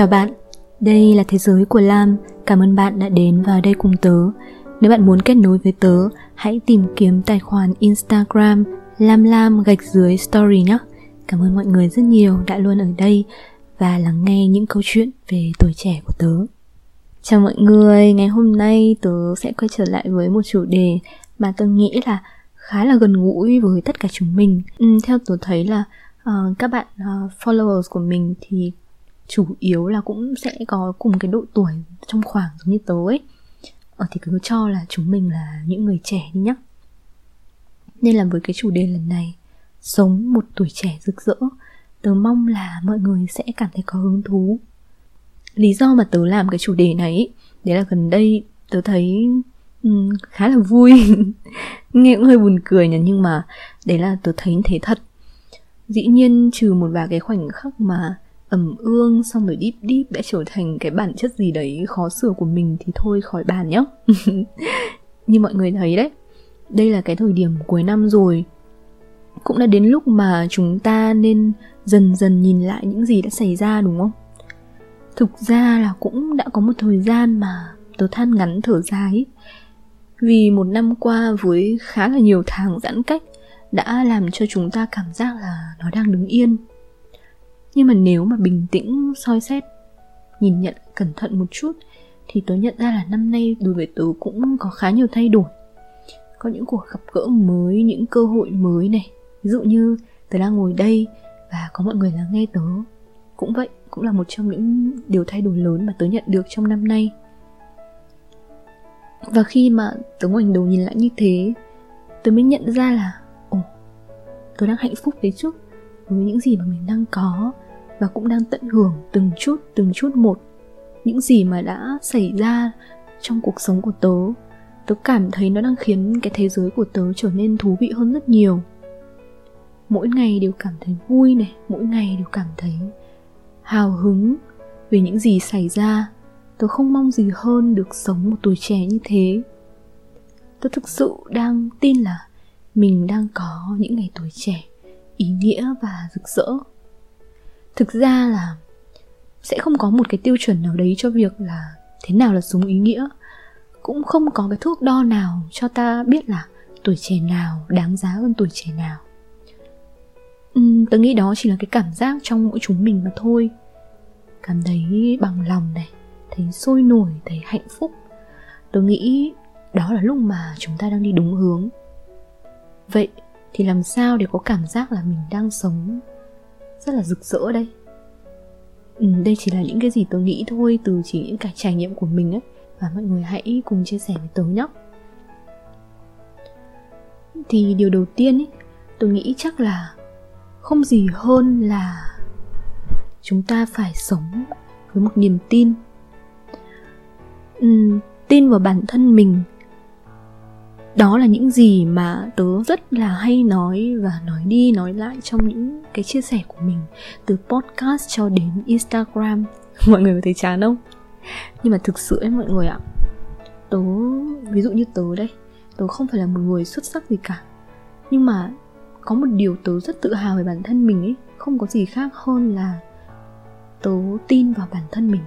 Chào bạn, đây là thế giới của Lam. Cảm ơn bạn đã đến vào đây cùng tớ. Nếu bạn muốn kết nối với tớ, hãy tìm kiếm tài khoản Instagram lam_story nhé. Cảm ơn mọi người rất nhiều đã luôn ở đây và lắng nghe những câu chuyện về tuổi trẻ của tớ. Chào mọi người, ngày hôm nay tớ sẽ quay trở lại với một chủ đề mà tớ nghĩ là khá là gần gũi với tất cả chúng mình. Theo tớ thấy là các bạn followers của mình thì chủ yếu là cũng sẽ có cùng cái độ tuổi trong khoảng giống như tớ ấy. Thì cứ cho là chúng mình là những người trẻ đi nhá. Nên là với cái chủ đề lần này, sống một tuổi trẻ rực rỡ, tớ mong là mọi người sẽ cảm thấy có hứng thú. Lý do mà tớ làm cái chủ đề này ấy, đấy là gần đây tớ thấy khá là vui. Nghe cũng hơi buồn cười nhỉ, nhưng mà đấy là tớ thấy thế thật. Dĩ nhiên trừ một vài cái khoảnh khắc mà ẩm ương xong rồi deep đã trở thành cái bản chất gì đấy khó sửa của mình thì thôi khỏi bàn nhá. Như mọi người thấy đấy, đây là cái thời điểm cuối năm rồi, cũng đã đến lúc mà chúng ta nên dần dần nhìn lại những gì đã xảy ra, đúng không? Thực ra là cũng đã có một thời gian mà tớ than ngắn thở dài ấy. Vì một năm qua với khá là nhiều tháng giãn cách đã làm cho chúng ta cảm giác là nó đang đứng yên. Nhưng mà nếu mà bình tĩnh soi xét, nhìn nhận cẩn thận một chút thì tớ nhận ra là năm nay đối với tớ cũng có khá nhiều thay đổi. Có những cuộc gặp gỡ mới, những cơ hội mới này. Ví dụ như tớ đang ngồi đây và có mọi người lắng nghe tớ. Cũng vậy, cũng là một trong những điều thay đổi lớn mà tớ nhận được trong năm nay. Và khi mà tớ ngoảnh đầu nhìn lại như thế, tớ mới nhận ra là tớ đang hạnh phúc đấy chứ, với những gì mà mình đang có. Và cũng đang tận hưởng từng chút một những gì mà đã xảy ra trong cuộc sống của tớ. Tớ cảm thấy nó đang khiến cái thế giới của tớ trở nên thú vị hơn rất nhiều. Mỗi ngày đều cảm thấy vui này, mỗi ngày đều cảm thấy hào hứng về những gì xảy ra. Tớ không mong gì hơn được sống một tuổi trẻ như thế. Tớ thực sự đang tin là mình đang có những ngày tuổi trẻ ý nghĩa và rực rỡ. Thực ra là sẽ không có một cái tiêu chuẩn nào đấy cho việc là thế nào là sống ý nghĩa. Cũng không có cái thước đo nào cho ta biết là tuổi trẻ nào đáng giá hơn tuổi trẻ nào. Tớ nghĩ đó chỉ là cái cảm giác trong mỗi chúng mình mà thôi. Cảm thấy bằng lòng này, thấy sôi nổi, thấy hạnh phúc. Tớ nghĩ đó là lúc mà chúng ta đang đi đúng hướng. Vậy thì làm sao để có cảm giác là mình đang sống rất là rực rỡ đây? Đây chỉ là những cái gì tớ nghĩ thôi, từ chỉ những cái trải nghiệm của mình ấy. Và mọi người hãy cùng chia sẻ với tớ nhé. Thì điều đầu tiên ấy, tớ nghĩ chắc là không gì hơn là chúng ta phải sống với một niềm tin. Tin vào bản thân mình. Đó là những gì mà tớ rất là hay nói và nói đi nói lại trong những cái chia sẻ của mình, từ podcast cho đến Instagram. Mọi người có thấy chán không? Nhưng mà thực sự ấy mọi người ạ, tớ, ví dụ như tớ đây, tớ không phải là một người xuất sắc gì cả. Nhưng mà có một điều tớ rất tự hào về bản thân mình ấy, không có gì khác hơn là tớ tin vào bản thân mình.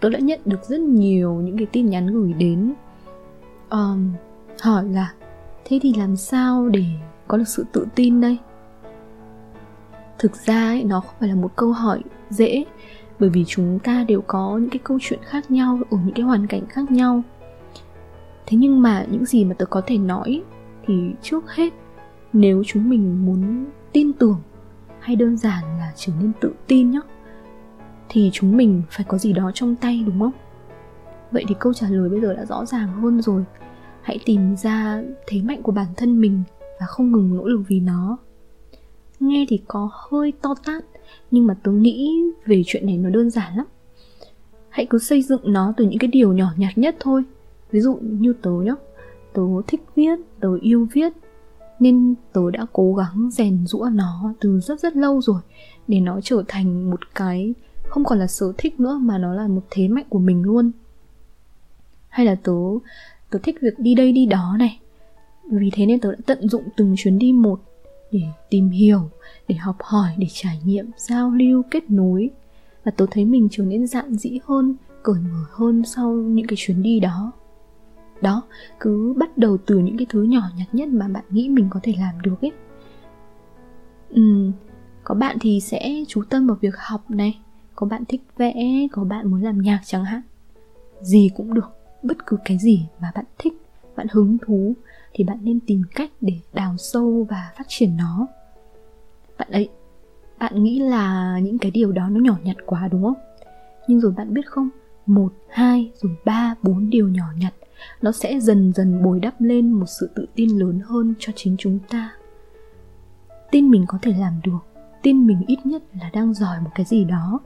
Tớ đã nhận được rất nhiều những cái tin nhắn gửi đến hỏi là thế thì làm sao để có được sự tự tin đây? Thực ra ấy, nó không phải là một câu hỏi dễ. Bởi vì chúng ta đều có những cái câu chuyện khác nhau, ở những cái hoàn cảnh khác nhau. Thế nhưng mà những gì mà tớ có thể nói thì trước hết, nếu chúng mình muốn tin tưởng hay đơn giản là trở nên tự tin nhá, thì chúng mình phải có gì đó trong tay, đúng không? Vậy thì câu trả lời bây giờ đã rõ ràng hơn rồi. Hãy tìm ra thế mạnh của bản thân mình và không ngừng nỗ lực vì nó. Nghe thì có hơi to tát, nhưng mà tớ nghĩ về chuyện này nó đơn giản lắm. Hãy cứ xây dựng nó từ những cái điều nhỏ nhặt nhất thôi. Ví dụ như tớ nhá, tớ thích viết, tớ yêu viết, nên tớ đã cố gắng rèn giũa nó từ rất lâu rồi, để nó trở thành một cái không còn là sở thích nữa mà nó là một thế mạnh của mình luôn. Hay là tớ thích việc đi đây đi đó này. Vì thế nên tớ đã tận dụng từng chuyến đi một để tìm hiểu, để học hỏi, để trải nghiệm, giao lưu, kết nối. và tớ thấy mình trở nên dạn dĩ hơn, cởi mở hơn sau những cái chuyến đi đó. Đó, cứ bắt đầu từ những cái thứ nhỏ nhặt nhất mà bạn nghĩ mình có thể làm được ấy. Có bạn thì sẽ chú tâm vào việc học này, có bạn thích vẽ, có bạn muốn làm nhạc chẳng hạn. Gì cũng được, bất cứ cái gì mà bạn thích, bạn hứng thú thì bạn nên tìm cách để đào sâu và phát triển nó. Bạn nghĩ là những cái điều đó nó nhỏ nhặt quá đúng không? Nhưng rồi bạn biết không, 1, 2, rồi 3, 4 điều nhỏ nhặt nó sẽ dần dần bồi đắp lên một sự tự tin lớn hơn cho chính chúng ta. Tin mình có thể làm được, tin mình ít nhất là đang giỏi một cái gì đó.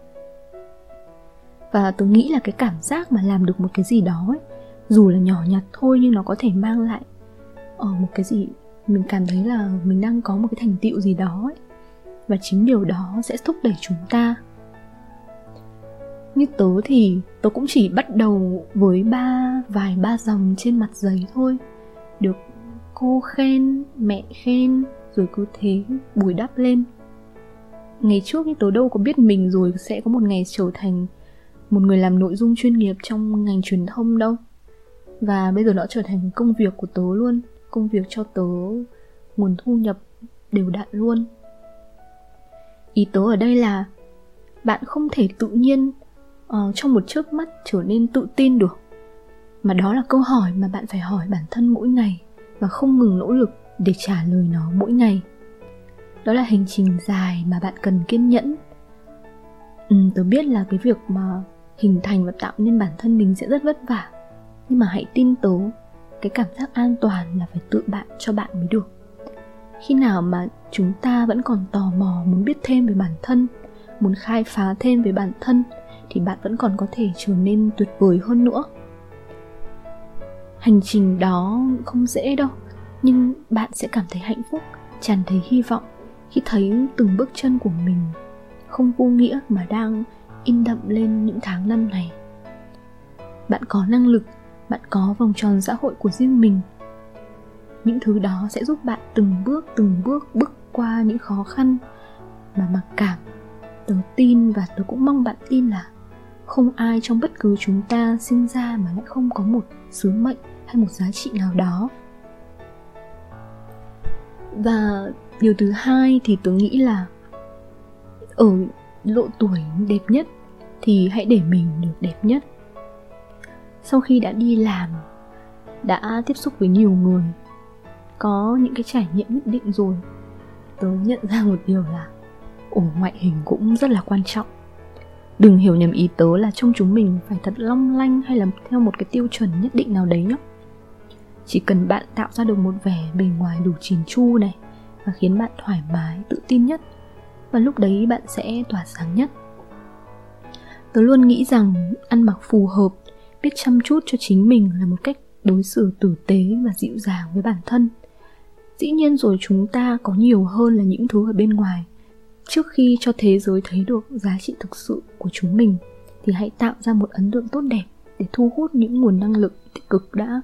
Và tôi nghĩ là cái cảm giác mà làm được một cái gì đó ấy, dù là nhỏ nhặt thôi nhưng nó có thể mang lại một cái gì mình cảm thấy là mình đang có một cái thành tựu gì đó ấy. Và chính điều đó sẽ thúc đẩy chúng ta. Như tớ thì tớ cũng chỉ bắt đầu với vài ba dòng trên mặt giấy thôi. Được cô khen, mẹ khen, rồi cứ thế bồi đắp lên. Ngày trước thì tớ đâu có biết mình rồi sẽ có một ngày trở thành một người làm nội dung chuyên nghiệp trong ngành truyền thông đâu. Và bây giờ nó trở thành công việc của tớ luôn. Công việc cho tớ nguồn thu nhập đều đặn luôn. Ý tớ ở đây là bạn không thể tự nhiên trong một chớp mắt trở nên tự tin được. Mà đó là câu hỏi mà bạn phải hỏi bản thân mỗi ngày và không ngừng nỗ lực để trả lời nó mỗi ngày. Đó là hành trình dài mà bạn cần kiên nhẫn. Tớ biết là cái việc mà hình thành và tạo nên bản thân mình sẽ rất vất vả. Nhưng mà hãy tin tớ, cái cảm giác an toàn là phải tự bạn cho bạn mới được. Khi nào mà chúng ta vẫn còn tò mò muốn biết thêm về bản thân, muốn khai phá thêm về bản thân, thì bạn vẫn còn có thể trở nên tuyệt vời hơn nữa. Hành trình đó không dễ đâu, nhưng bạn sẽ cảm thấy hạnh phúc, tràn đầy hy vọng khi thấy từng bước chân của mình không vô nghĩa mà đang in đậm lên những tháng năm này. Bạn có năng lực, bạn có vòng tròn xã hội của riêng mình. Những thứ đó sẽ giúp bạn từng bước bước qua những khó khăn và mặc cảm. Tớ tin và tớ cũng mong bạn tin là không ai trong bất cứ chúng ta sinh ra mà lại không có một sứ mệnh hay một giá trị nào đó. Và điều thứ hai thì tớ nghĩ là ở độ tuổi đẹp nhất thì hãy để mình được đẹp nhất. Sau khi đã đi làm, đã tiếp xúc với nhiều người, có những cái trải nghiệm nhất định rồi, tớ nhận ra một điều là ngoại hình cũng rất là quan trọng. Đừng hiểu nhầm ý tớ là trông chúng mình phải thật long lanh hay là theo một cái tiêu chuẩn nhất định nào đấy nhé. Chỉ cần bạn tạo ra được một vẻ bề ngoài đủ chỉn chu này và khiến bạn thoải mái, tự tin nhất, và lúc đấy bạn sẽ tỏa sáng nhất. Tớ luôn nghĩ rằng ăn mặc phù hợp, biết chăm chút cho chính mình là một cách đối xử tử tế và dịu dàng với bản thân. Dĩ nhiên rồi, chúng ta có nhiều hơn là những thứ ở bên ngoài. Trước khi cho thế giới thấy được giá trị thực sự của chúng mình thì hãy tạo ra một ấn tượng tốt đẹp để thu hút những nguồn năng lực tích cực đã.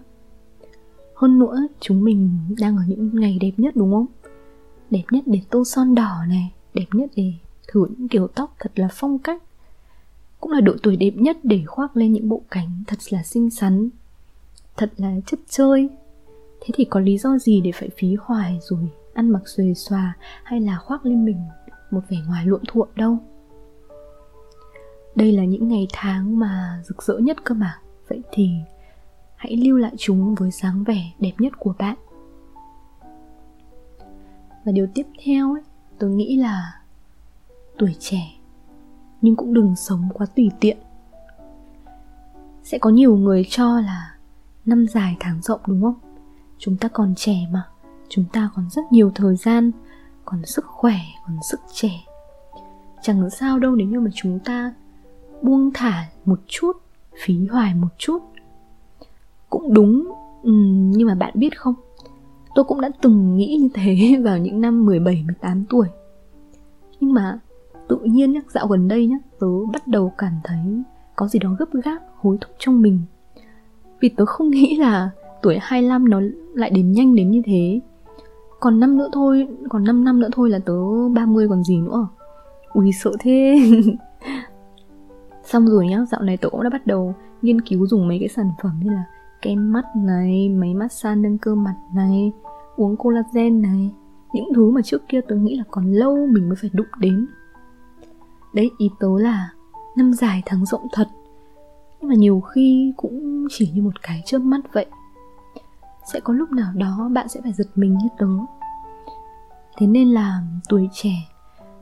Hơn nữa, chúng mình đang ở những ngày đẹp nhất đúng không? Đẹp nhất để tô son đỏ này, đẹp nhất để thử những kiểu tóc thật là phong cách. Cũng là độ tuổi đẹp nhất để khoác lên những bộ cánh thật là xinh xắn, thật là chất chơi. Thế thì có lý do gì để phải phí hoài rồi ăn mặc xuề xòa hay là khoác lên mình một vẻ ngoài luộm thuộm đâu. Đây là những ngày tháng mà rực rỡ nhất cơ mà. Vậy thì hãy lưu lại chúng với dáng vẻ đẹp nhất của bạn. Và điều tiếp theo ấy, tôi nghĩ là tuổi trẻ nhưng cũng đừng sống quá tùy tiện. Sẽ có nhiều người cho là năm dài tháng rộng đúng không? Chúng ta còn trẻ mà, chúng ta còn rất nhiều thời gian, còn sức khỏe, còn sức trẻ. Chẳng sao đâu nếu như mà chúng ta buông thả một chút, phí hoài một chút. Cũng đúng, nhưng mà bạn biết không? Tôi cũng đã từng nghĩ như thế vào những năm 17, 18 tuổi. Nhưng mà tự nhiên nhá, dạo gần đây nhá, tớ bắt đầu cảm thấy có gì đó gấp gáp, hối thúc trong mình. Vì tớ không nghĩ là tuổi 25 nó lại đến nhanh đến như thế. Còn 5 nữa thôi, còn 5 năm nữa thôi là tớ 30 còn gì nữa. Ui sợ thế. Xong rồi nhá, dạo này tớ cũng đã bắt đầu nghiên cứu dùng mấy cái sản phẩm như là kem mắt này, máy massage nâng cơ mặt này, uống collagen này, những thứ mà trước kia tớ nghĩ là còn lâu mình mới phải đụng đến. Đấy, ý tớ là năm dài tháng rộng thật, nhưng mà nhiều khi cũng chỉ như một cái chớp mắt vậy. Sẽ có lúc nào đó bạn sẽ phải giật mình như tớ. Thế nên là tuổi trẻ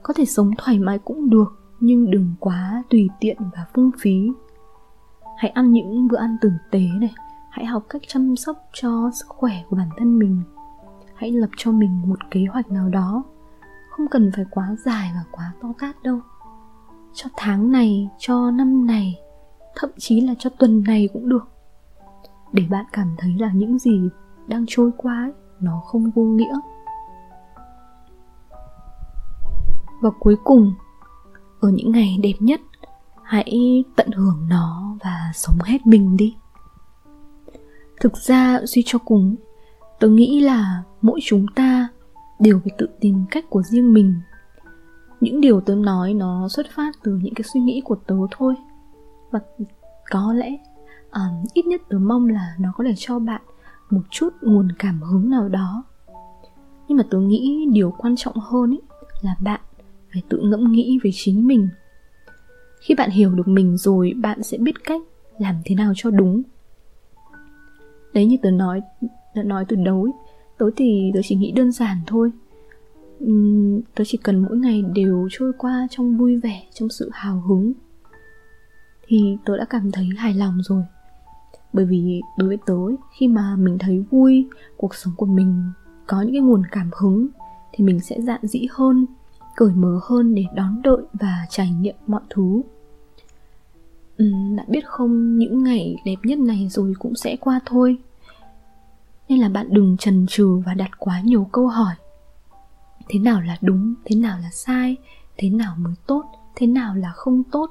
có thể sống thoải mái cũng được, nhưng đừng quá tùy tiện và phung phí. Hãy ăn những bữa ăn tử tế này, hãy học cách chăm sóc cho sức khỏe của bản thân mình. Hãy lập cho mình một kế hoạch nào đó, không cần phải quá dài và quá to tát đâu. Cho tháng này, cho năm này, thậm chí là cho tuần này cũng được, để bạn cảm thấy là những gì đang trôi qua ấy, nó không vô nghĩa. Và cuối cùng, ở những ngày đẹp nhất, hãy tận hưởng nó và sống hết mình đi. Thực ra suy cho cùng, tớ nghĩ là mỗi chúng ta đều phải tự tìm cách của riêng mình. Những điều tớ nói nó xuất phát từ những cái suy nghĩ của tớ thôi. Và có lẽ ít nhất tớ mong là nó có thể cho bạn một chút nguồn cảm hứng nào đó. Nhưng mà tớ nghĩ điều quan trọng hơn ấy, là bạn phải tự ngẫm nghĩ về chính mình. Khi bạn hiểu được mình rồi, bạn sẽ biết cách làm thế nào cho đúng. Đấy, như tớ nói từ đầu ấy, tớ thì tớ chỉ nghĩ đơn giản thôi. Tớ chỉ cần mỗi ngày đều trôi qua trong vui vẻ, trong sự hào hứng, thì tớ đã cảm thấy hài lòng rồi. Bởi vì đối với tớ, khi mà mình thấy vui, cuộc sống của mình có những cái nguồn cảm hứng, thì mình sẽ dạn dĩ hơn, cởi mở hơn để đón đợi và trải nghiệm mọi thứ. Bạn biết không, những ngày đẹp nhất này rồi cũng sẽ qua thôi. Nên là bạn đừng chần chừ và đặt quá nhiều câu hỏi. Thế nào là đúng, thế nào là sai, thế nào mới tốt, thế nào là không tốt.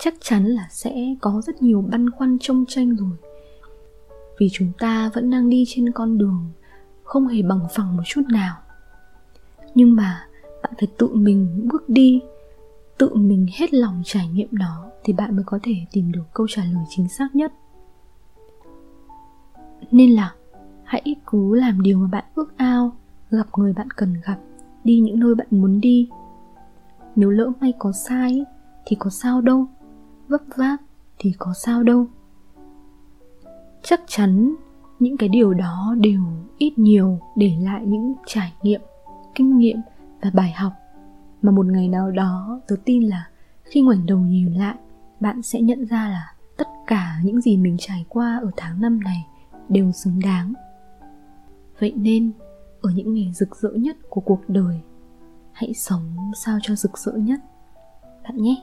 Chắc chắn là sẽ có rất nhiều băn khoăn chông chênh rồi, vì chúng ta vẫn đang đi trên con đường không hề bằng phẳng một chút nào. Nhưng mà bạn phải tự mình bước đi, tự mình hết lòng trải nghiệm nó, thì bạn mới có thể tìm được câu trả lời chính xác nhất. Nên là hãy cứ làm điều mà bạn ước ao, gặp người bạn cần gặp, đi những nơi bạn muốn đi. Nếu lỡ may có sai thì có sao đâu, vấp váp thì có sao đâu. Chắc chắn những cái điều đó đều ít nhiều để lại những trải nghiệm, kinh nghiệm và bài học mà một ngày nào đó tớ tin là khi ngoảnh đầu nhìn lại, bạn sẽ nhận ra là tất cả những gì mình trải qua ở tháng năm này đều xứng đáng. Vậy nên ở những ngày rực rỡ nhất của cuộc đời, hãy sống sao cho rực rỡ nhất bạn nhé.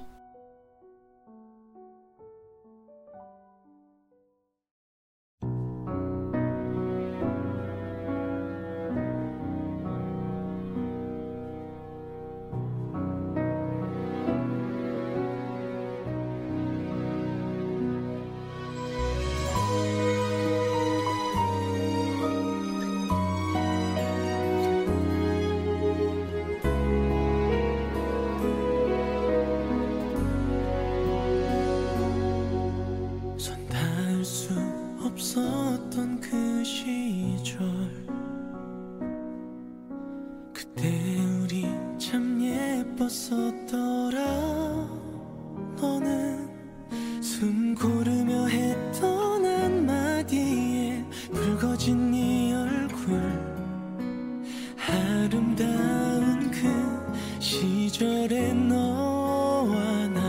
없었던 그 시절, 그때 우리 참 예뻤었더라. 너는 숨 고르며 했던 한마디에 붉어진 네 얼굴, 아름다운 그 시절의 너와 나.